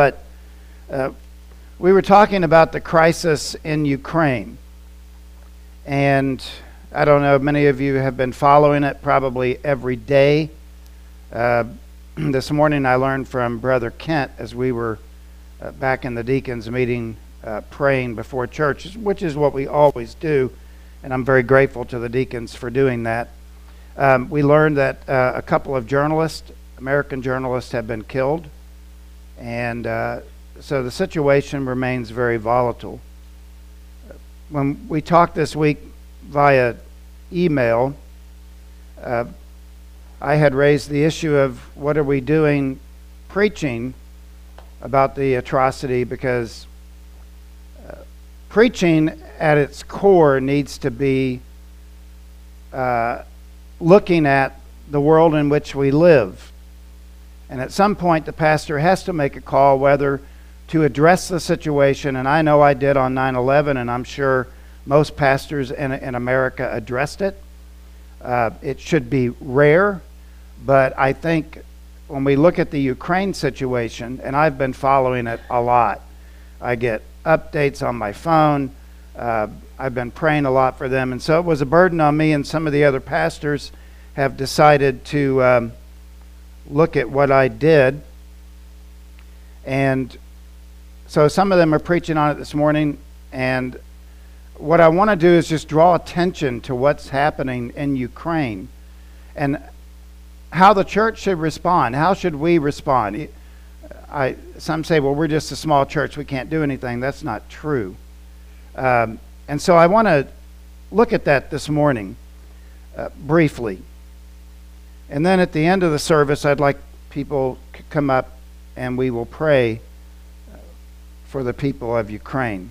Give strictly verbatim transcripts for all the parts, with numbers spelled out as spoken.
But uh, we were talking about the crisis in Ukraine, and I don't know, many of you have been following it probably every day. Uh, this morning I learned from Brother Kent as we were uh, back in the deacons meeting uh, praying before church, which is what we always do, and I'm very grateful to the deacons for doing that. Um, we learned that uh, a couple of journalists, American journalists, have been killed, and uh, so the situation remains very volatile. When we talked this week via email, uh, I had raised the issue of what are we doing preaching about the atrocity, because uh, preaching at its core needs to be uh, looking at the world in which we live. And at some point, the pastor has to make a call whether to address the situation, and I know I did on nine eleven, and I'm sure most pastors in, in America addressed it. Uh, it should be rare, but I think when we look at the Ukraine situation, and I've been following it a lot, I get updates on my phone, uh, I've been praying a lot for them, and so it was a burden on me, and some of the other pastors have decided to um, look at what I did, and so some of them are preaching on it this morning, and what I want to do is just draw attention to what's happening in Ukraine and how the church should respond. How should we respond? I, some say, well, we're just a small church. We can't do anything. That's not true. Um, and so I want to look at that this morning uh, briefly. And then at the end of the service, I'd like people to come up and we will pray for the people of Ukraine.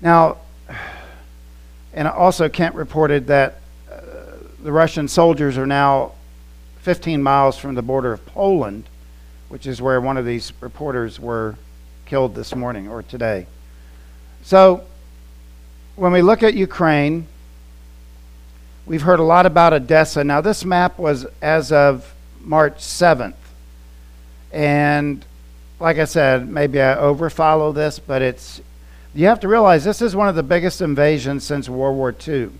Now, and also Kent reported that uh, the Russian soldiers are now fifteen miles from the border of Poland, which is where one of these reporters were killed this morning or today. So when we look at Ukraine, we've heard a lot about Odessa. Now, this map was as of March seventh, and like I said, maybe I overfollow this, but it's, you have to realize this is one of the biggest invasions since World War Two.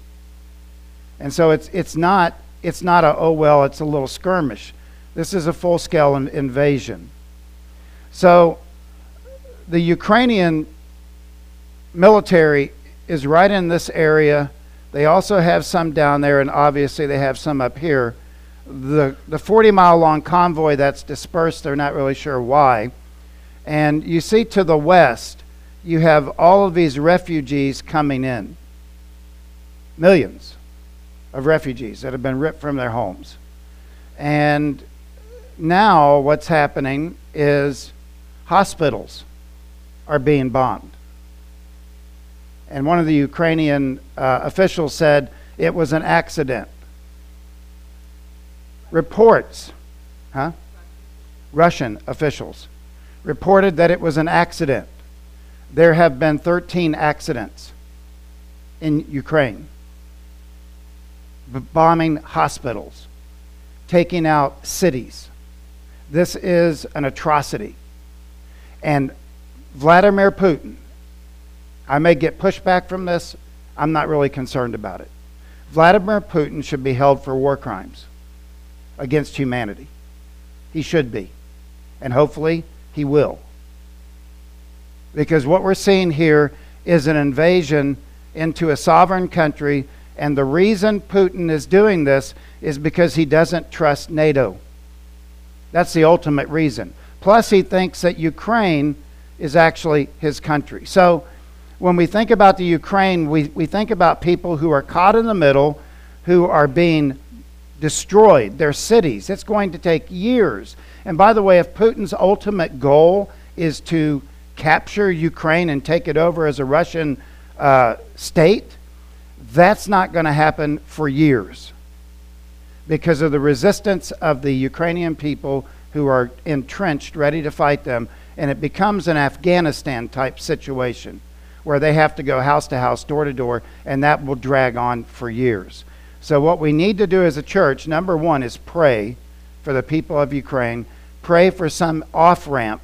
And so it's, it's not, it's not a, oh, well, it's a little skirmish. This is a full-scale in, invasion. So the Ukrainian military is right in this area. They also have some down there, and obviously they have some up here. The forty-mile-long convoy that's dispersed, they're not really sure why. And you see to the west, you have all of these refugees coming in. Millions of refugees that have been ripped from their homes. And now what's happening is hospitals are being bombed. And one of the Ukrainian uh, officials said it was an accident. Reports, huh? Russian officials reported that it was an accident. There have been thirteen accidents in Ukraine, bombing hospitals, taking out cities. This is an atrocity. And Vladimir Putin, I may get pushback from this, I'm not really concerned about it. Vladimir Putin should be held for war crimes against humanity. He should be, and hopefully he will. Because what we're seeing here is an invasion into a sovereign country, and the reason Putin is doing this is because he doesn't trust NATO. That's the ultimate reason. Plus, he thinks that Ukraine is actually his country. So when we think about the Ukraine, we, we think about people who are caught in the middle, who are being destroyed, their cities. It's going to take years. And by the way, if Putin's ultimate goal is to capture Ukraine and take it over as a Russian uh, state, that's not going to happen for years because of the resistance of the Ukrainian people who are entrenched, ready to fight them. And it becomes an Afghanistan-type situation where they have to go house to house, door to door, and that will drag on for years. So what we need to do as a church, number one, is pray for the people of Ukraine, pray for some off-ramp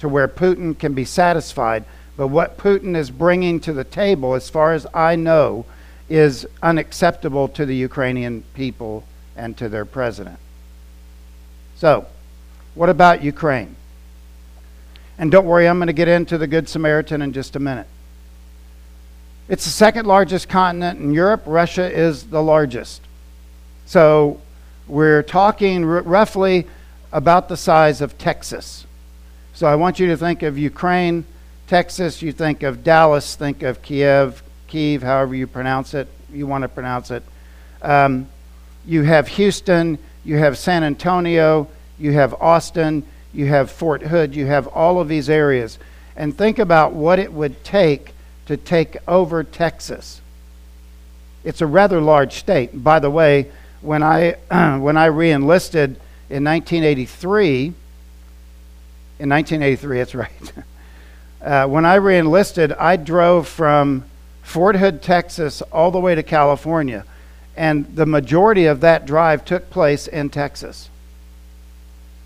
to where Putin can be satisfied. But what Putin is bringing to the table, as far as I know, is unacceptable to the Ukrainian people and to their president. So, what about Ukraine? And don't worry, I'm going to get into the Good Samaritan in just a minute. It's the second largest continent in Europe. Russia is the largest. So we're talking r- roughly about the size of Texas. So I want you to think of Ukraine, Texas, you think of Dallas, think of Kiev, Kiev, however you pronounce it, you want to pronounce it. Um, you have Houston, you have San Antonio, you have Austin, you have Fort Hood, you have all of these areas. And think about what it would take to take over Texas. It's a rather large state. By the way, when I, when I re-enlisted in nineteen eighty-three, in nineteen eighty-three, that's right. uh, when I re-enlisted, I drove from Fort Hood, Texas, all the way to California. And the majority of that drive took place in Texas.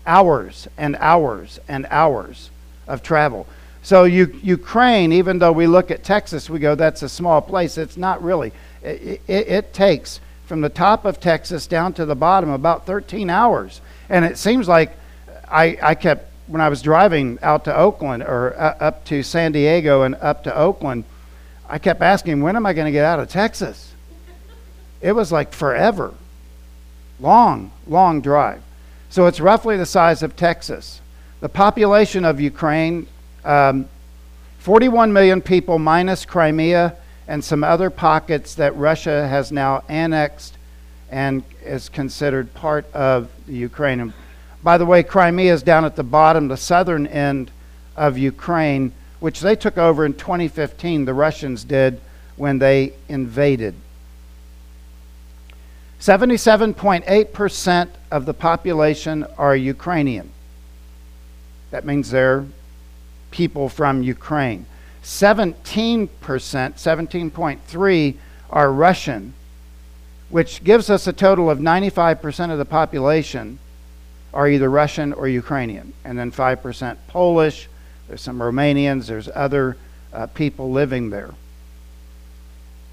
Hours and hours and hours of travel. So you, Ukraine, even though we look at Texas, we go, that's a small place. It's not really. It, it, it takes from the top of Texas down to the bottom about thirteen hours. And it seems like I, I kept, when I was driving out to Oakland or uh, up to San Diego and up to Oakland, I kept asking, when am I going to get out of Texas? It was like forever. Long, long drive. So it's roughly the size of Texas. The population of Ukraine, um, forty-one million people minus Crimea and some other pockets that Russia has now annexed and is considered part of the Ukraine. And by the way, Crimea is down at the bottom, the southern end of Ukraine, which they took over in twenty fifteen, the Russians did when they invaded. seventy-seven point eight percent of the population are Ukrainian. That means they're people from Ukraine. seventeen percent, seventeen point three percent are Russian, which gives us a total of ninety-five percent of the population are either Russian or Ukrainian. And then five percent Polish, there's some Romanians, there's other uh, people living there.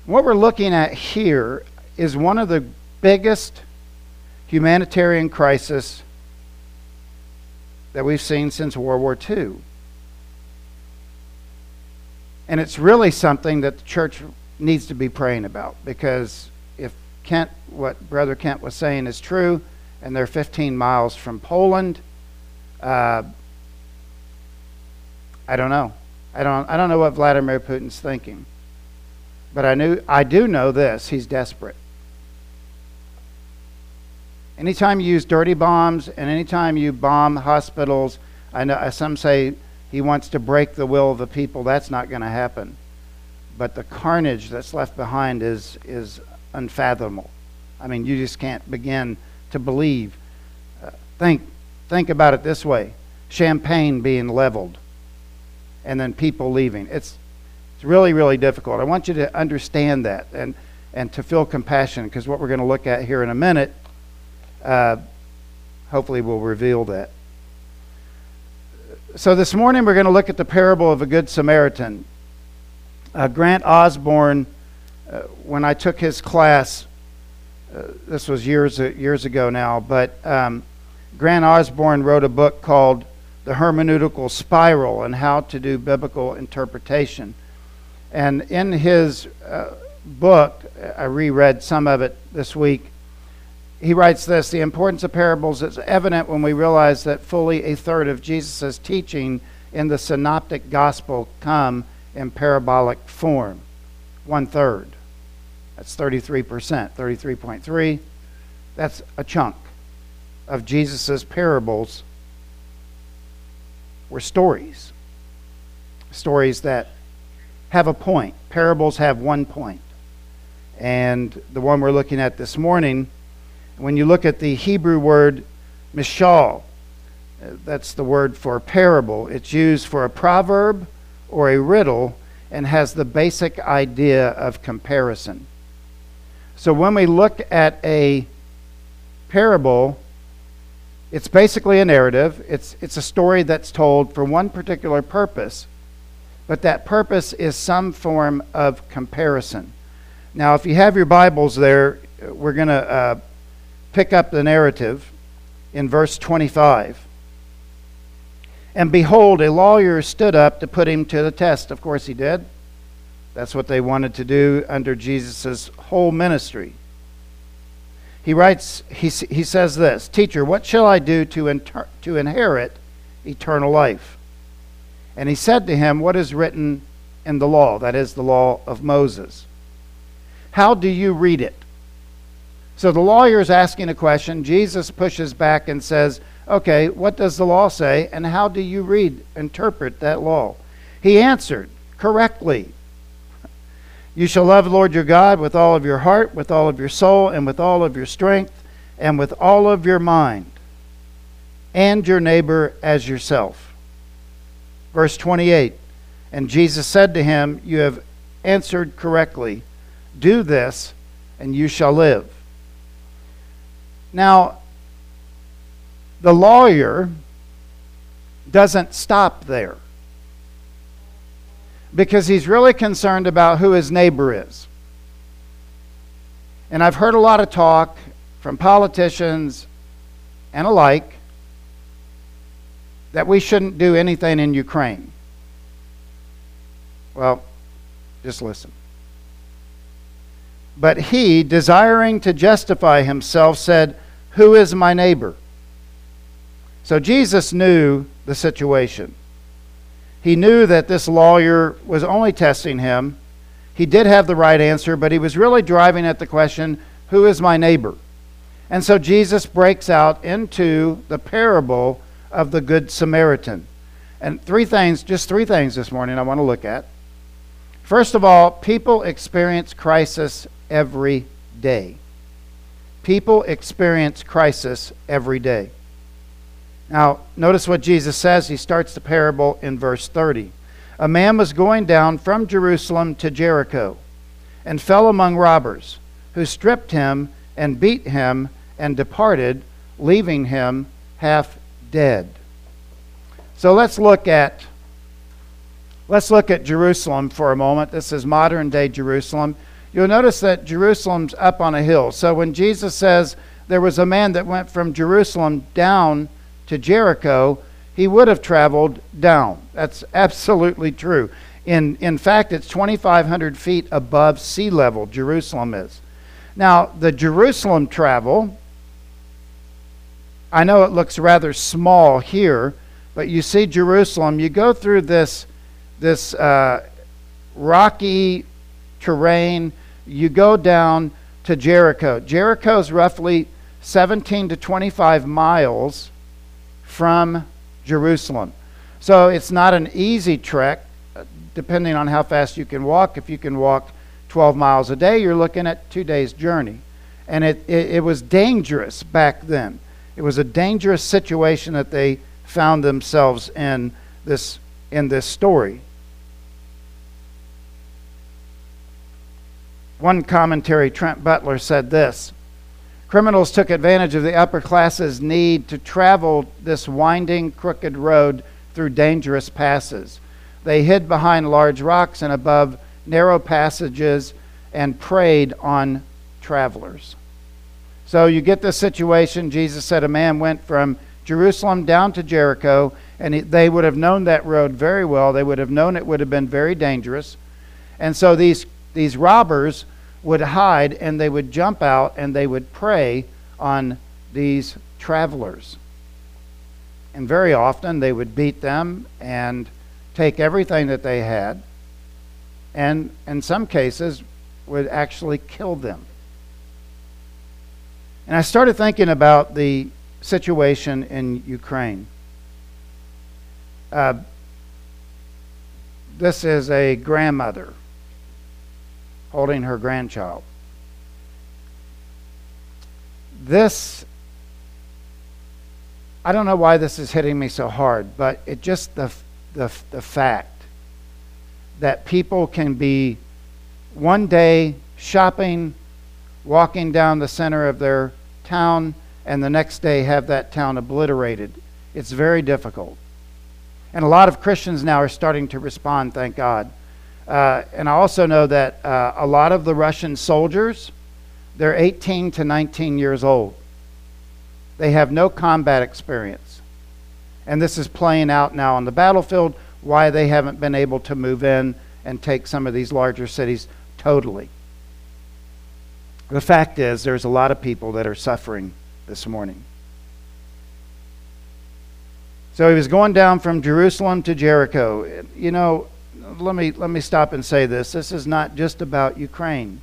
What we're looking at here is one of the biggest humanitarian crisis that we've seen since World War Two. And it's really something that the church needs to be praying about, because if Kent, what Brother Kent was saying is true, and they're fifteen miles from Poland, uh, I don't know. I don't, I don't know what Vladimir Putin's thinking. But I knew, I do know this, he's desperate. Anytime you use dirty bombs and anytime you bomb hospitals, I know some say he wants to break the will of the people. That's not going to happen. But the carnage that's left behind is, is unfathomable. I mean, you just can't begin to believe. Uh, think, think about it this way. Champagne being leveled and then people leaving. It's, it's really, really difficult. I want you to understand that and, and to feel compassion, because what we're going to look at here in a minute Uh, hopefully we'll reveal that. So this morning we're going to look at the parable of a Good Samaritan. Uh, Grant Osborne, uh, when I took his class, uh, this was years years ago now, but um, Grant Osborne wrote a book called The Hermeneutical Spiral and How to Do Biblical Interpretation. And in his uh, book, I reread some of it this week, he writes this: the importance of parables is evident when we realize that fully a third of Jesus' teaching in the synoptic gospel come in parabolic form. One third. That's thirty-three percent, thirty-three point three. That's a chunk of Jesus' parables were stories. Stories that have a point. Parables have one point. And the one we're looking at this morning, when you look at the Hebrew word mishal, that's the word for parable. It's used for a proverb or a riddle and has the basic idea of comparison. So when we look at a parable, It's basically a narrative. It's, it's a story that's told for one particular purpose, but that purpose is some form of comparison. Now, if you have your Bibles there, we're going to uh, pick up the narrative in verse twenty-five. And behold, a lawyer stood up to put him to the test. Of course he did. That's what they wanted to do under Jesus' whole ministry. He writes, he, he says this, "Teacher, what shall I do to, inter- to inherit eternal life?" And he said to him, "What is written in the law?" That is the law of Moses. "How do you read it?" So the lawyer is asking a question. Jesus pushes back and says, "Okay, what does the law say? And how do you read, interpret that law?" He answered correctly. "You shall love the Lord your God with all of your heart, with all of your soul, and with all of your strength, and with all of your mind, and your neighbor as yourself." Verse twenty-eight, and Jesus said to him, "You have answered correctly. Do this, and you shall live." Now, the lawyer doesn't stop there, because he's really concerned about who his neighbor is. And I've heard a lot of talk from politicians and alike that we shouldn't do anything in Ukraine. Well, just listen. But he, desiring to justify himself, said, "Who is my neighbor?" So Jesus knew the situation. He knew that this lawyer was only testing him. He did have the right answer, but he was really driving at the question, who is my neighbor? And so Jesus breaks out into the parable of the Good Samaritan. And three things, just three things this morning I want to look at. First of all, people experience crisis every day. People experience crisis every day. Now, notice what Jesus says. He starts the parable in verse thirty. "A man was going down from Jerusalem to Jericho and fell among robbers, who stripped him and beat him and departed, leaving him half dead." So let's look at let's look at Jerusalem for a moment. This is modern day Jerusalem. You'll notice that Jerusalem's up on a hill. So when Jesus says there was a man that went from Jerusalem down to Jericho, he would have traveled down. That's absolutely true. In, in fact, it's twenty-five hundred feet above sea level, Jerusalem is. Now, the Jerusalem travel, I know it looks rather small here, but you see Jerusalem, you go through this, this uh, rocky terrain, you go down to Jericho. Jericho is roughly seventeen to twenty-five miles from Jerusalem. So it's not an easy trek, depending on how fast you can walk. If you can walk twelve miles a day, you're looking at two days' journey. And it, it, it was dangerous back then. It was a dangerous situation that they found themselves in this, in this story. One commentary, Trent Butler, said this, "Criminals took advantage of the upper classes' need to travel this winding, crooked road through dangerous passes. They hid behind large rocks and above narrow passages and preyed on travelers." So you get this situation. Jesus said a man went from Jerusalem down to Jericho, and they would have known that road very well. They would have known it would have been very dangerous. And so these, these robbers would hide, and they would jump out, and they would prey on these travelers. And very often they would beat them and take everything that they had, and in some cases would actually kill them. And I started thinking about the situation in Ukraine. Uh, this is a grandmother holding her grandchild. This, I don't know why this is hitting me so hard, but it just the, the, the fact that people can be one day shopping, walking down the center of their town, and the next day have that town obliterated. It's very difficult. And a lot of Christians now are starting to respond, thank God. Uh, and I also know that uh, a lot of the Russian soldiers, they're eighteen to nineteen years old. They have no combat experience. And this is playing out now on the battlefield, why they haven't been able to move in and take some of these larger cities totally. The fact is, there's a lot of people that are suffering this morning. So he was going down from Jerusalem to Jericho. You know, let me, let me stop and say this. This is not just about Ukraine.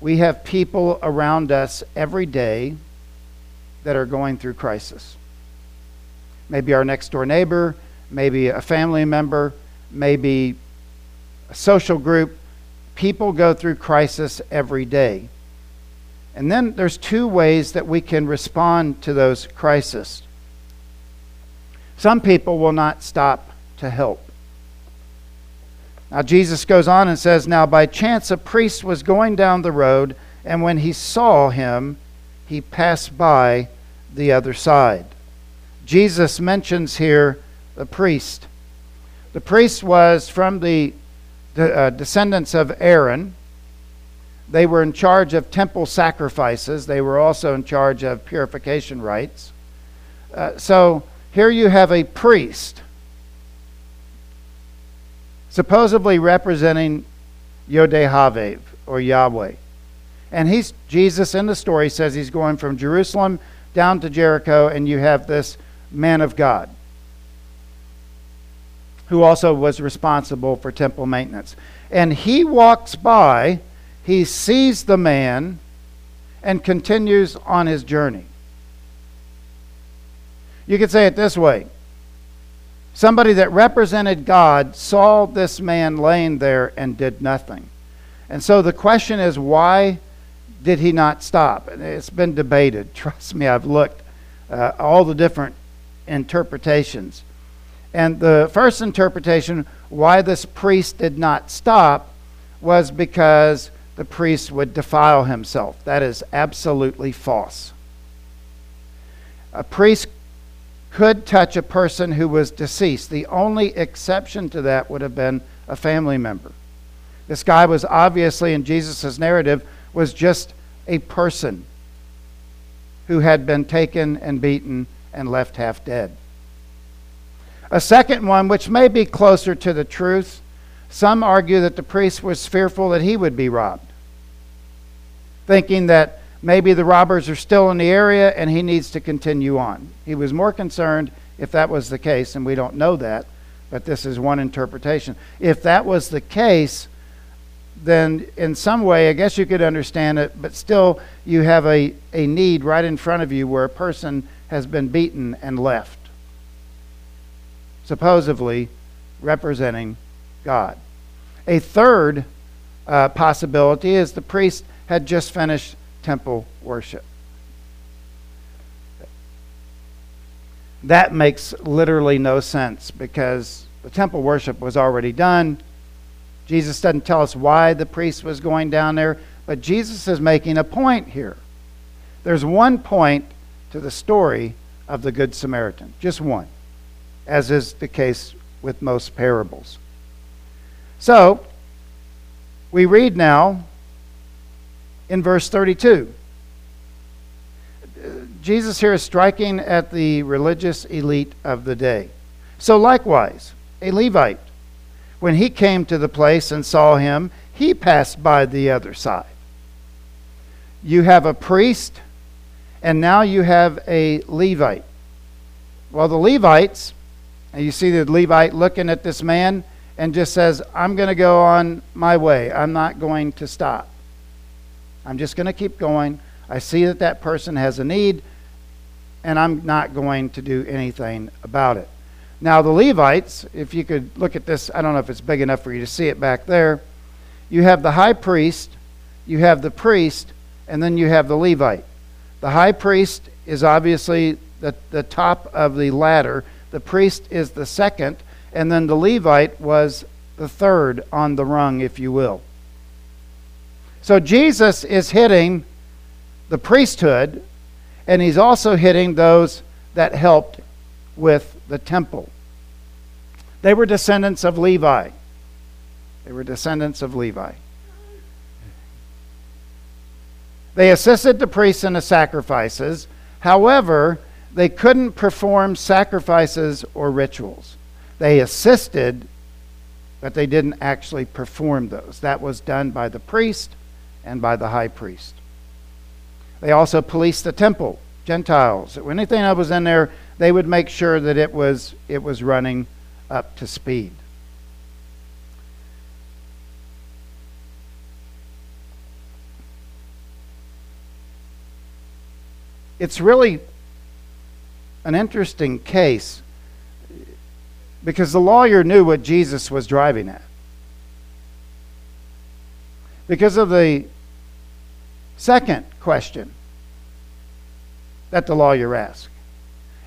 We have people around us every day that are going through crisis. Maybe our next door neighbor, maybe a family member, maybe a social group. People go through crisis every day. And then there's two ways that we can respond to those crises. Some people will not stop to help. Now Jesus goes on and says, now by chance a priest was going down the road, and when he saw him, he passed by the other side. Jesus mentions here the priest. The priest was from the uh, descendants of Aaron. They were in charge of temple sacrifices. They were also in charge of purification rites. Uh, so... Here you have a priest, supposedly representing Yodehavev, or Yahweh. And he's, Jesus in the story says he's going from Jerusalem down to Jericho, and you have this man of God who also was responsible for temple maintenance. And he walks by, he sees the man, and continues on his journey. You could say it this way. Somebody that represented God saw this man laying there and did nothing. And so the question is, why did he not stop? It's been debated. Trust me, I've looked uh, all the different interpretations. And the first interpretation, why this priest did not stop, was because the priest would defile himself. That is absolutely false. A priest could touch a person who was deceased. The only exception to that would have been a family member. This guy was obviously, in Jesus' narrative, was just a person who had been taken and beaten and left half dead. A second one, which may be closer to the truth, some argue that the priest was fearful that he would be robbed, thinking that maybe the robbers are still in the area and he needs to continue on. He was more concerned if that was the case, and we don't know that, but this is one interpretation. If that was the case, then in some way, I guess you could understand it, but still you have a, a need right in front of you where a person has been beaten and left, supposedly representing God. A third uh, possibility is the priest had just finished temple worship. That makes literally no sense because the temple worship was already done. Jesus doesn't tell us why the priest was going down there, but Jesus is making a point here. There's one point to the story of the Good Samaritan, just one, as is the case with most parables. So, we read now in verse thirty-two, Jesus here is striking at the religious elite of the day. So likewise, a Levite, when he came to the place and saw him, he passed by the other side. You have a priest, and now you have a Levite. Well, the Levites, and you see the Levite looking at this man and just says, I'm going to go on my way. I'm not going to stop. I'm just going to keep going. I see that that person has a need, and I'm not going to do anything about it. Now, the Levites, if you could look at this, I don't know if it's big enough for you to see it back there. You have the high priest, you have the priest, and then you have the Levite. The high priest is obviously the, the top of the ladder. The priest is the second, and then the Levite was the third on the rung, if you will. So Jesus is hitting the priesthood, And he's also hitting those that helped with the temple. They were descendants of Levi. They were descendants of Levi. They assisted the priests in the sacrifices. However, they couldn't perform sacrifices or rituals. They assisted, but they didn't actually perform those. That was done by the priest and by the high priest. They also policed the temple, Gentiles. So anything that was in there, they would make sure that it was, it was running up to speed. It's really an interesting case because the lawyer knew what Jesus was driving at. Because of the second question that the lawyer asked,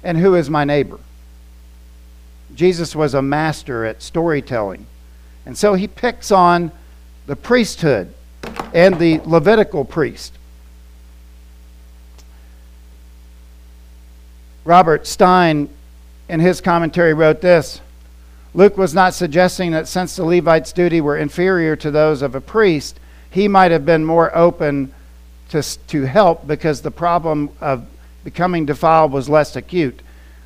and who is my neighbor? Jesus was a master at storytelling. And so he picks on the priesthood and the Levitical priest. Robert Stein, in his commentary, wrote this: Luke was not suggesting that since the Levites' duty were inferior to those of a priest, he might have been more open to, to help because the problem of becoming defiled was less acute.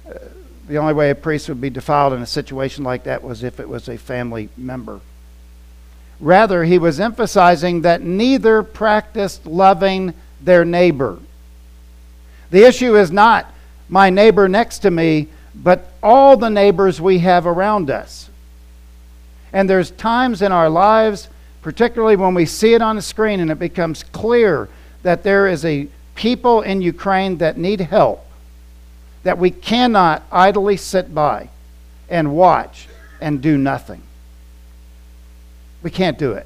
Uh, the only way a priest would be defiled in a situation like that was if it was a family member. Rather, he was emphasizing that neither practiced loving their neighbor. The issue is not my neighbor next to me, but all the neighbors we have around us. And there's times in our lives, particularly when we see it on the screen and it becomes clear that there is a people in Ukraine that need help, that we cannot idly sit by and watch and do nothing. We can't do it.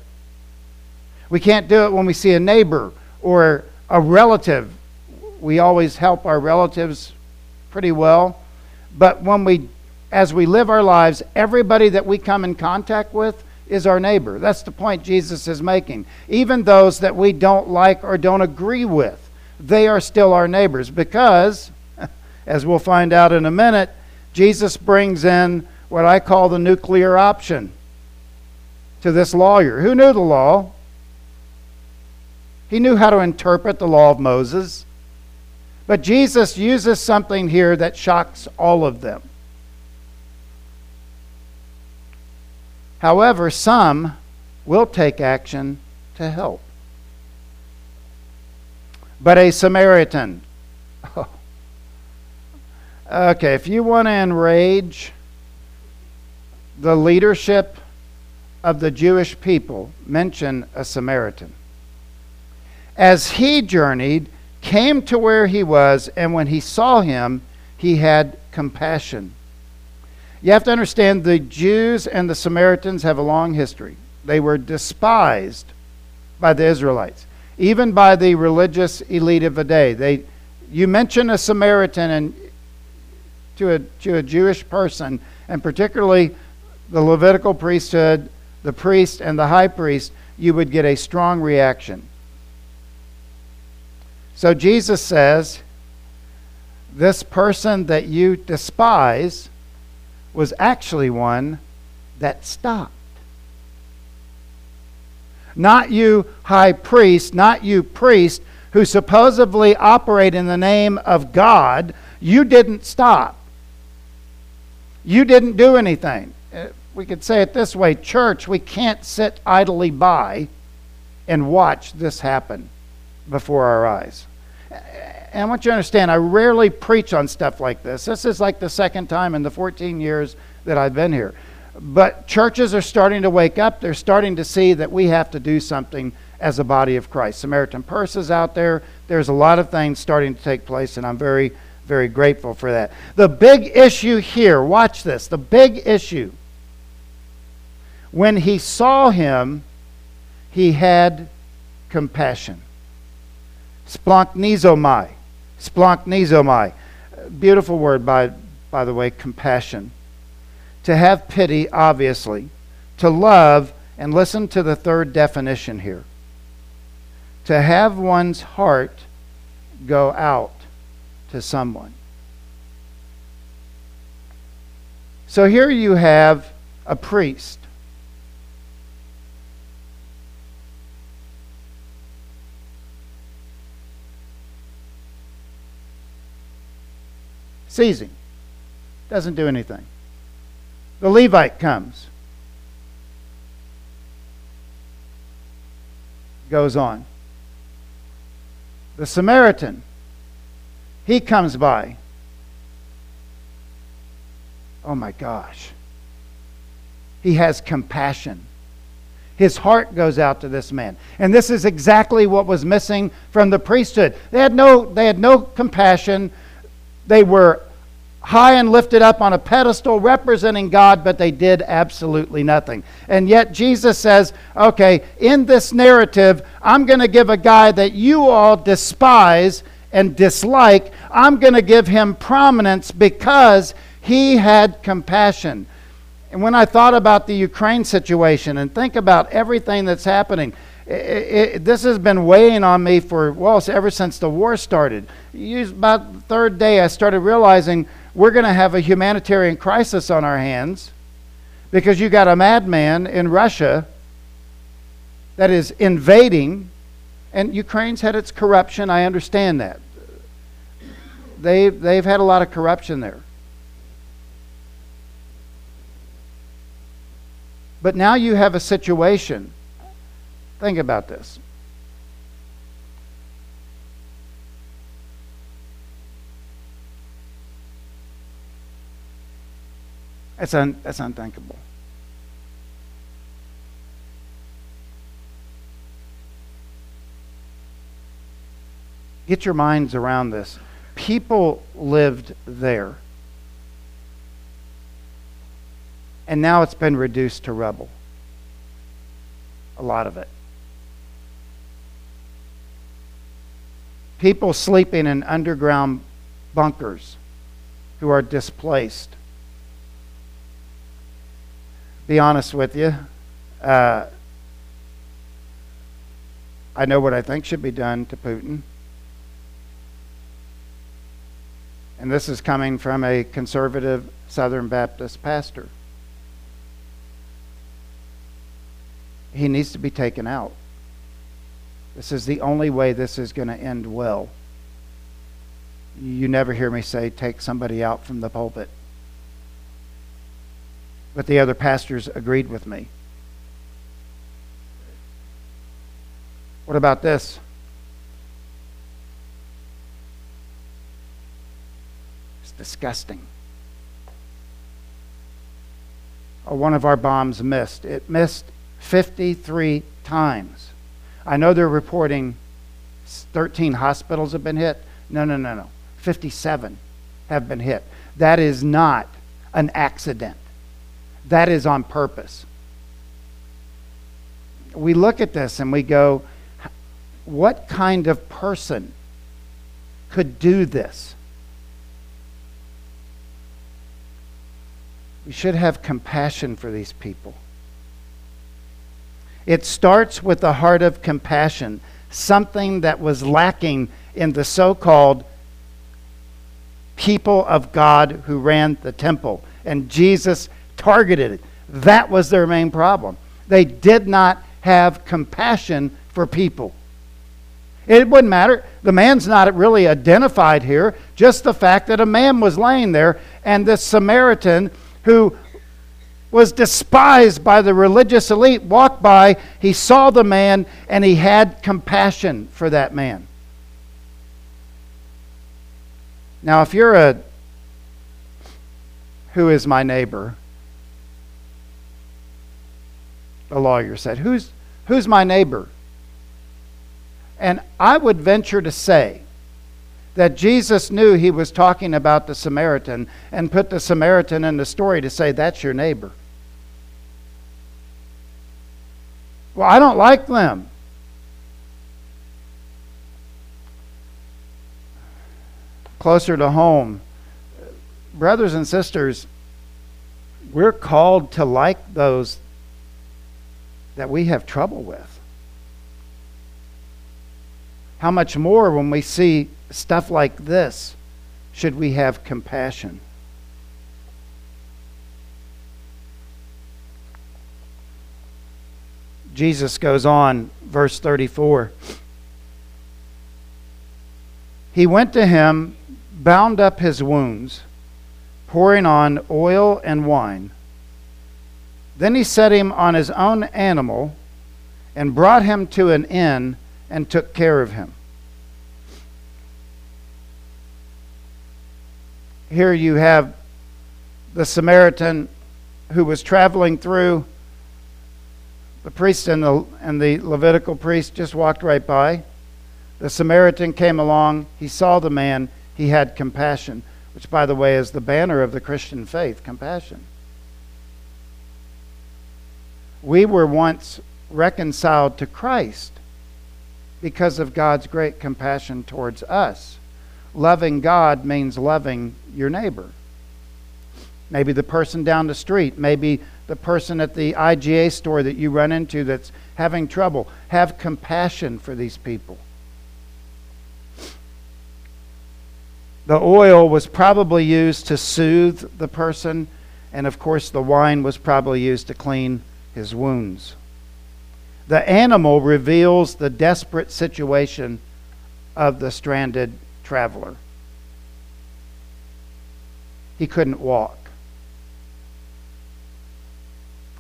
We can't do it when we see a neighbor or a relative. We always help our relatives pretty well, but when we, as we live our lives, everybody that we come in contact with is our neighbor. That's the point Jesus is making. Even those that we don't like or don't agree with, they are still our neighbors because, as we'll find out in a minute, Jesus brings in what I call the nuclear option to this lawyer. Who knew the law? He knew how to interpret the law of Moses. But Jesus uses something here that shocks all of them. However, some will take action to help. But a Samaritan. Oh. Okay, if you want to enrage the leadership of the Jewish people, mention a Samaritan. As he journeyed, came to where he was, and when he saw him, he had compassion. You have to understand the Jews and the Samaritans have a long history. They were despised by the Israelites, even by the religious elite of the day. They, you mention a Samaritan and to a, to a Jewish person, and particularly the Levitical priesthood, the priest and the high priest, you would get a strong reaction. So Jesus says, this person that you despise was actually one that stopped. Not you high priest, not you priest who supposedly operate in the name of God. You didn't stop. You didn't do anything. We could say it this way, church, we can't sit idly by and watch this happen before our eyes. And I want you to understand, I rarely preach on stuff like this. This is like the second time in the fourteen years that I've been here. But churches are starting to wake up. They're starting to see that we have to do something as a body of Christ. Samaritan Purse is out there. There's a lot of things starting to take place, and I'm very, very grateful for that. The big issue here, watch this, the big issue. When he saw him, he had compassion. Splonknizomai. Splonknizomai. Beautiful word, by, by the way, compassion. To have pity, obviously. To love, and listen to the third definition here. To have one's heart go out to someone. So here you have a priest. Seizing. Doesn't do anything. The Levite comes. Goes on. The Samaritan, he comes by. Oh my gosh. He has compassion. His heart goes out to this man. And this is exactly what was missing from the priesthood. They had no, they had no compassion. They were high and lifted up on a pedestal representing God, but they did absolutely nothing. And yet Jesus says, okay, in this narrative, I'm going to give a guy that you all despise and dislike, I'm going to give him prominence because he had compassion. And when I thought about the Ukraine situation and think about everything that's happening, It, it, this has been weighing on me for, well, ever since the war started. About the third day, I started realizing we're going to have a humanitarian crisis on our hands because you got a madman in Russia that is invading, and Ukraine's had its corruption. I understand that. They, they've had a lot of corruption there. But now you have a situation. Think about this. That's, un, that's unthinkable. Get your minds around this. People lived there. And now it's been reduced to rubble. A lot of it. People sleeping in underground bunkers who are displaced. Be honest with you, uh, I know what I think should be done to Putin. And this is coming from a conservative Southern Baptist pastor. He needs to be taken out. This is the only way this is going to end well. You never hear me say, take somebody out from the pulpit. But the other pastors agreed with me. What about this? It's disgusting. Oh, one of our bombs missed. It missed fifty-three times. I know they're reporting thirteen hospitals have been hit. No, no, no, no. fifty-seven have been hit. That is not an accident. That is on purpose. We look at this and we go, what kind of person could do this? We should have compassion for these people. It starts with a heart of compassion, something that was lacking in the so-called people of God who ran the temple. And Jesus targeted it. That was their main problem. They did not have compassion for people. It wouldn't matter. The man's not really identified here. Just the fact that a man was laying there, and this Samaritan who was despised by the religious elite, walked by, he saw the man, and he had compassion for that man. Now, if you're a who is my neighbor, a lawyer said, who's, who's my neighbor? And I would venture to say that Jesus knew he was talking about the Samaritan and put the Samaritan in the story to say, that's your neighbor. Well, I don't like them. Closer to home, brothers and sisters, we're called to like those that we have trouble with. How much more when we see stuff like this should we have compassion? Jesus goes on, verse thirty-four. He went to him, bound up his wounds, pouring on oil and wine. Then he set him on his own animal and brought him to an inn and took care of him. Here you have the Samaritan who was traveling through. The priest and the, and the Levitical priest just walked right by. The Samaritan came along. He saw the man. He had compassion, which, by the way, is the banner of the Christian faith, compassion. We were once reconciled to Christ because of God's great compassion towards us. Loving God means loving your neighbor. Maybe the person down the street, maybe the person at the I G A store that you run into that's having trouble. Have compassion for these people. The oil was probably used to soothe the person, and of course the wine was probably used to clean his wounds. The animal reveals the desperate situation of the stranded traveler. He couldn't walk.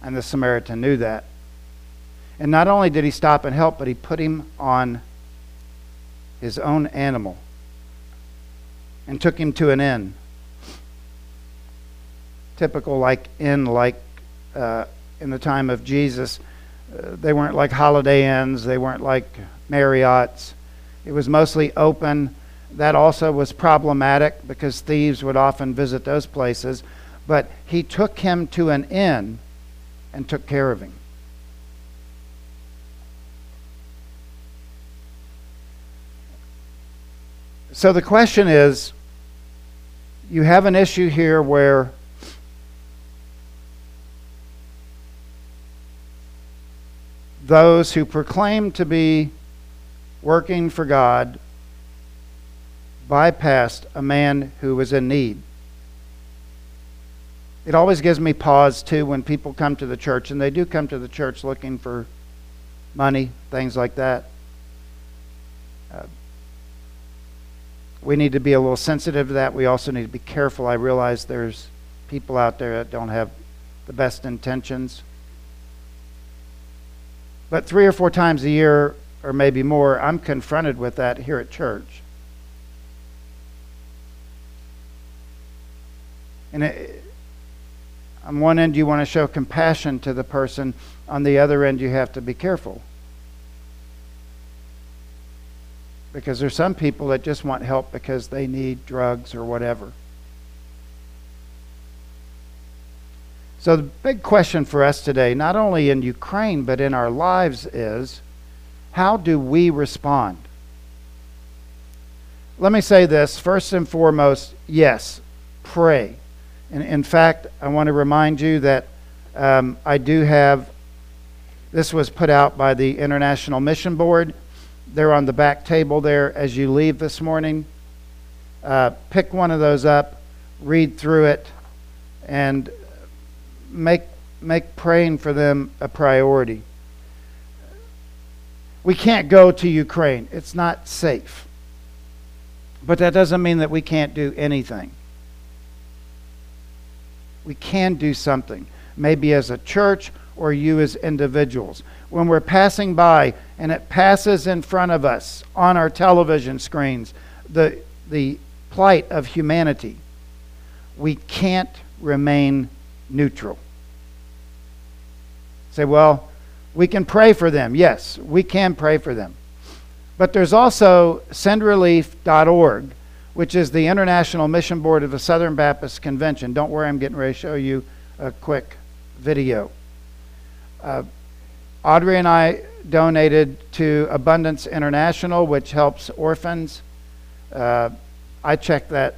And the Samaritan knew that. And not only did he stop and help, but he put him on his own animal and took him to an inn. Typical like inn, like uh, in the time of Jesus. Uh, they weren't like Holiday Inns. They weren't like Marriott's. It was mostly open. That also was problematic because thieves would often visit those places. But he took him to an inn and took care of him. So the question is, you have an issue here where those who proclaim to be working for God bypassed a man who was in need. It always gives me pause, too, when people come to the church, and they do come to the church looking for money, things like that. Uh, we need to be a little sensitive to that. We also need to be careful. I realize there's people out there that don't have the best intentions. But three or four times a year, or maybe more, I'm confronted with that here at church. And it... On one end, you want to show compassion to the person. On the other end, you have to be careful. Because there's some people that just want help because they need drugs or whatever. So the big question for us today, not only in Ukraine, but in our lives is, how do we respond? Let me say this. First and foremost, yes, pray. In fact, I want to remind you that um, I do have, this was put out by the International Mission Board. They're on the back table there as you leave this morning. Uh, pick one of those up, read through it, and make, make praying for them a priority. We can't go to Ukraine. It's not safe. But that doesn't mean that we can't do anything. We can do something, maybe as a church or you as individuals. When we're passing by and it passes in front of us on our television screens, the, the plight of humanity, we can't remain neutral. Say, well, we can pray for them. Yes, we can pray for them. But there's also Send Relief dot org, which is the International Mission Board of the Southern Baptist Convention. Don't worry, I'm getting ready to show you a quick video. Uh, Audrey and I donated to Abundance International, which helps orphans. Uh, I checked that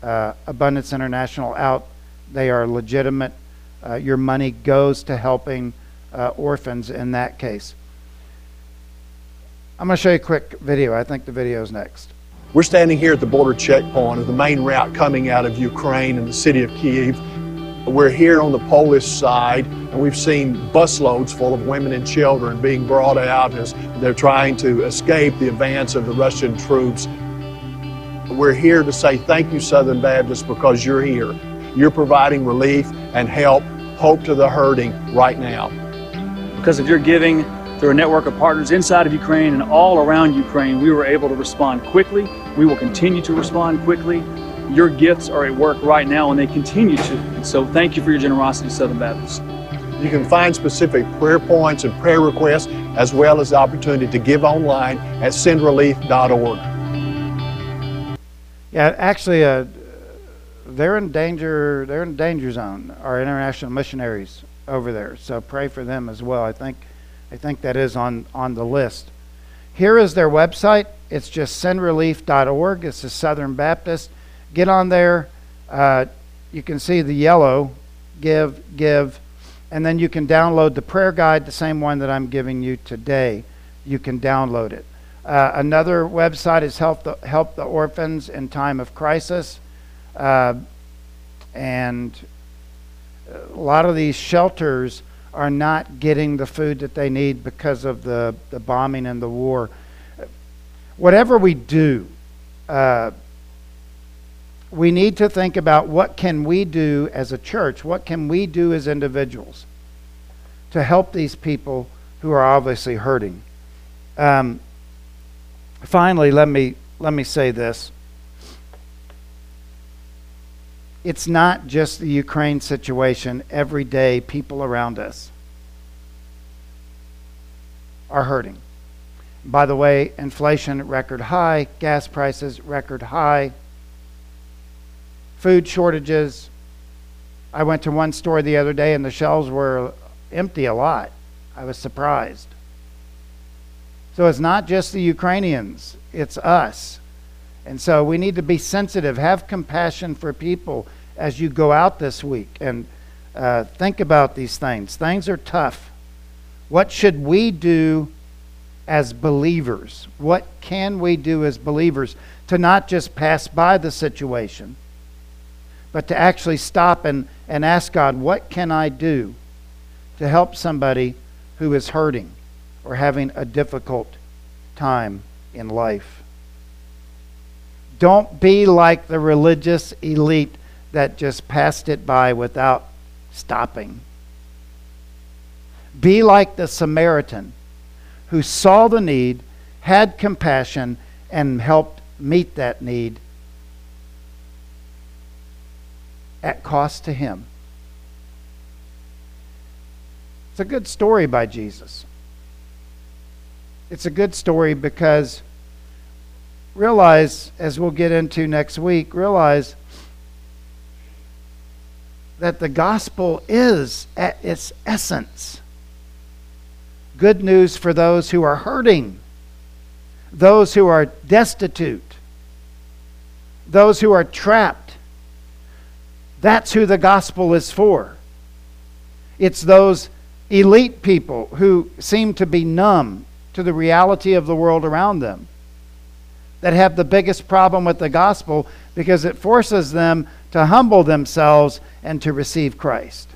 uh, Abundance International out. They are legitimate. Uh, your money goes to helping uh, orphans in that case. I'm going to show you a quick video. I think the video is next. We're standing here at the border checkpoint of the main route coming out of Ukraine and the city of Kyiv. We're here on the Polish side, and we've seen busloads full of women and children being brought out as they're trying to escape the advance of the Russian troops. We're here to say thank you, Southern Baptists, because you're here. You're providing relief and help, hope to the hurting right now. Because of your giving through a network of partners inside of Ukraine and all around Ukraine, we were able to respond quickly. We will continue to respond quickly. Your gifts are at work right now, and they continue to. And so thank you for your generosity, Southern Baptists. You can find specific prayer points and prayer requests, as well as the opportunity to give online at Send Relief dot org. Yeah, actually, uh, they're in danger, they're in danger zone, our international missionaries over there. So pray for them as well. I think, I think that is on, on the list. Here is their website. It's just Send Relief dot org. It's the Southern Baptist. Get on there. Uh, you can see the yellow, give, give, and then you can download the prayer guide, the same one that I'm giving you today. You can download it. Uh, another website is Help the, Help the Orphans in Time of Crisis. Uh, and a lot of these shelters are not getting the food that they need because of the, the bombing and the war. Whatever we do, uh, we need to think about what can we do as a church, what can we do as individuals to help these people who are obviously hurting. Um, finally, let me, let me say this. It's not just the Ukraine situation. Every day, people around us are hurting. By the way, inflation record high, gas prices record high, food shortages. I went to one store the other day and the shelves were empty a lot. I was surprised. So it's not just the Ukrainians, it's us. And so we need to be sensitive, have compassion for people as you go out this week and uh, think about these things. Things are tough. What should we do as believers? What can we do as believers to not just pass by the situation, but to actually stop and, and ask God, what can I do to help somebody who is hurting or having a difficult time in life? Don't be like the religious elite that just passed it by without stopping. Be like the Samaritan who saw the need, had compassion, and helped meet that need at cost to him. It's a good story by Jesus. It's a good story because realize, as we'll get into next week, realize that the gospel is at its essence good news for those who are hurting, those who are destitute, those who are trapped. That's who the gospel is for. It's those elite people who seem to be numb to the reality of the world around them that have the biggest problem with the gospel because it forces them to humble themselves and to receive Christ.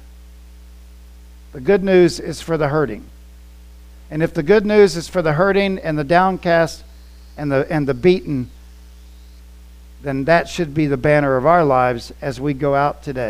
The good news is for the hurting. And if the good news is for the hurting and the downcast and the, and the beaten, then that should be the banner of our lives as we go out today.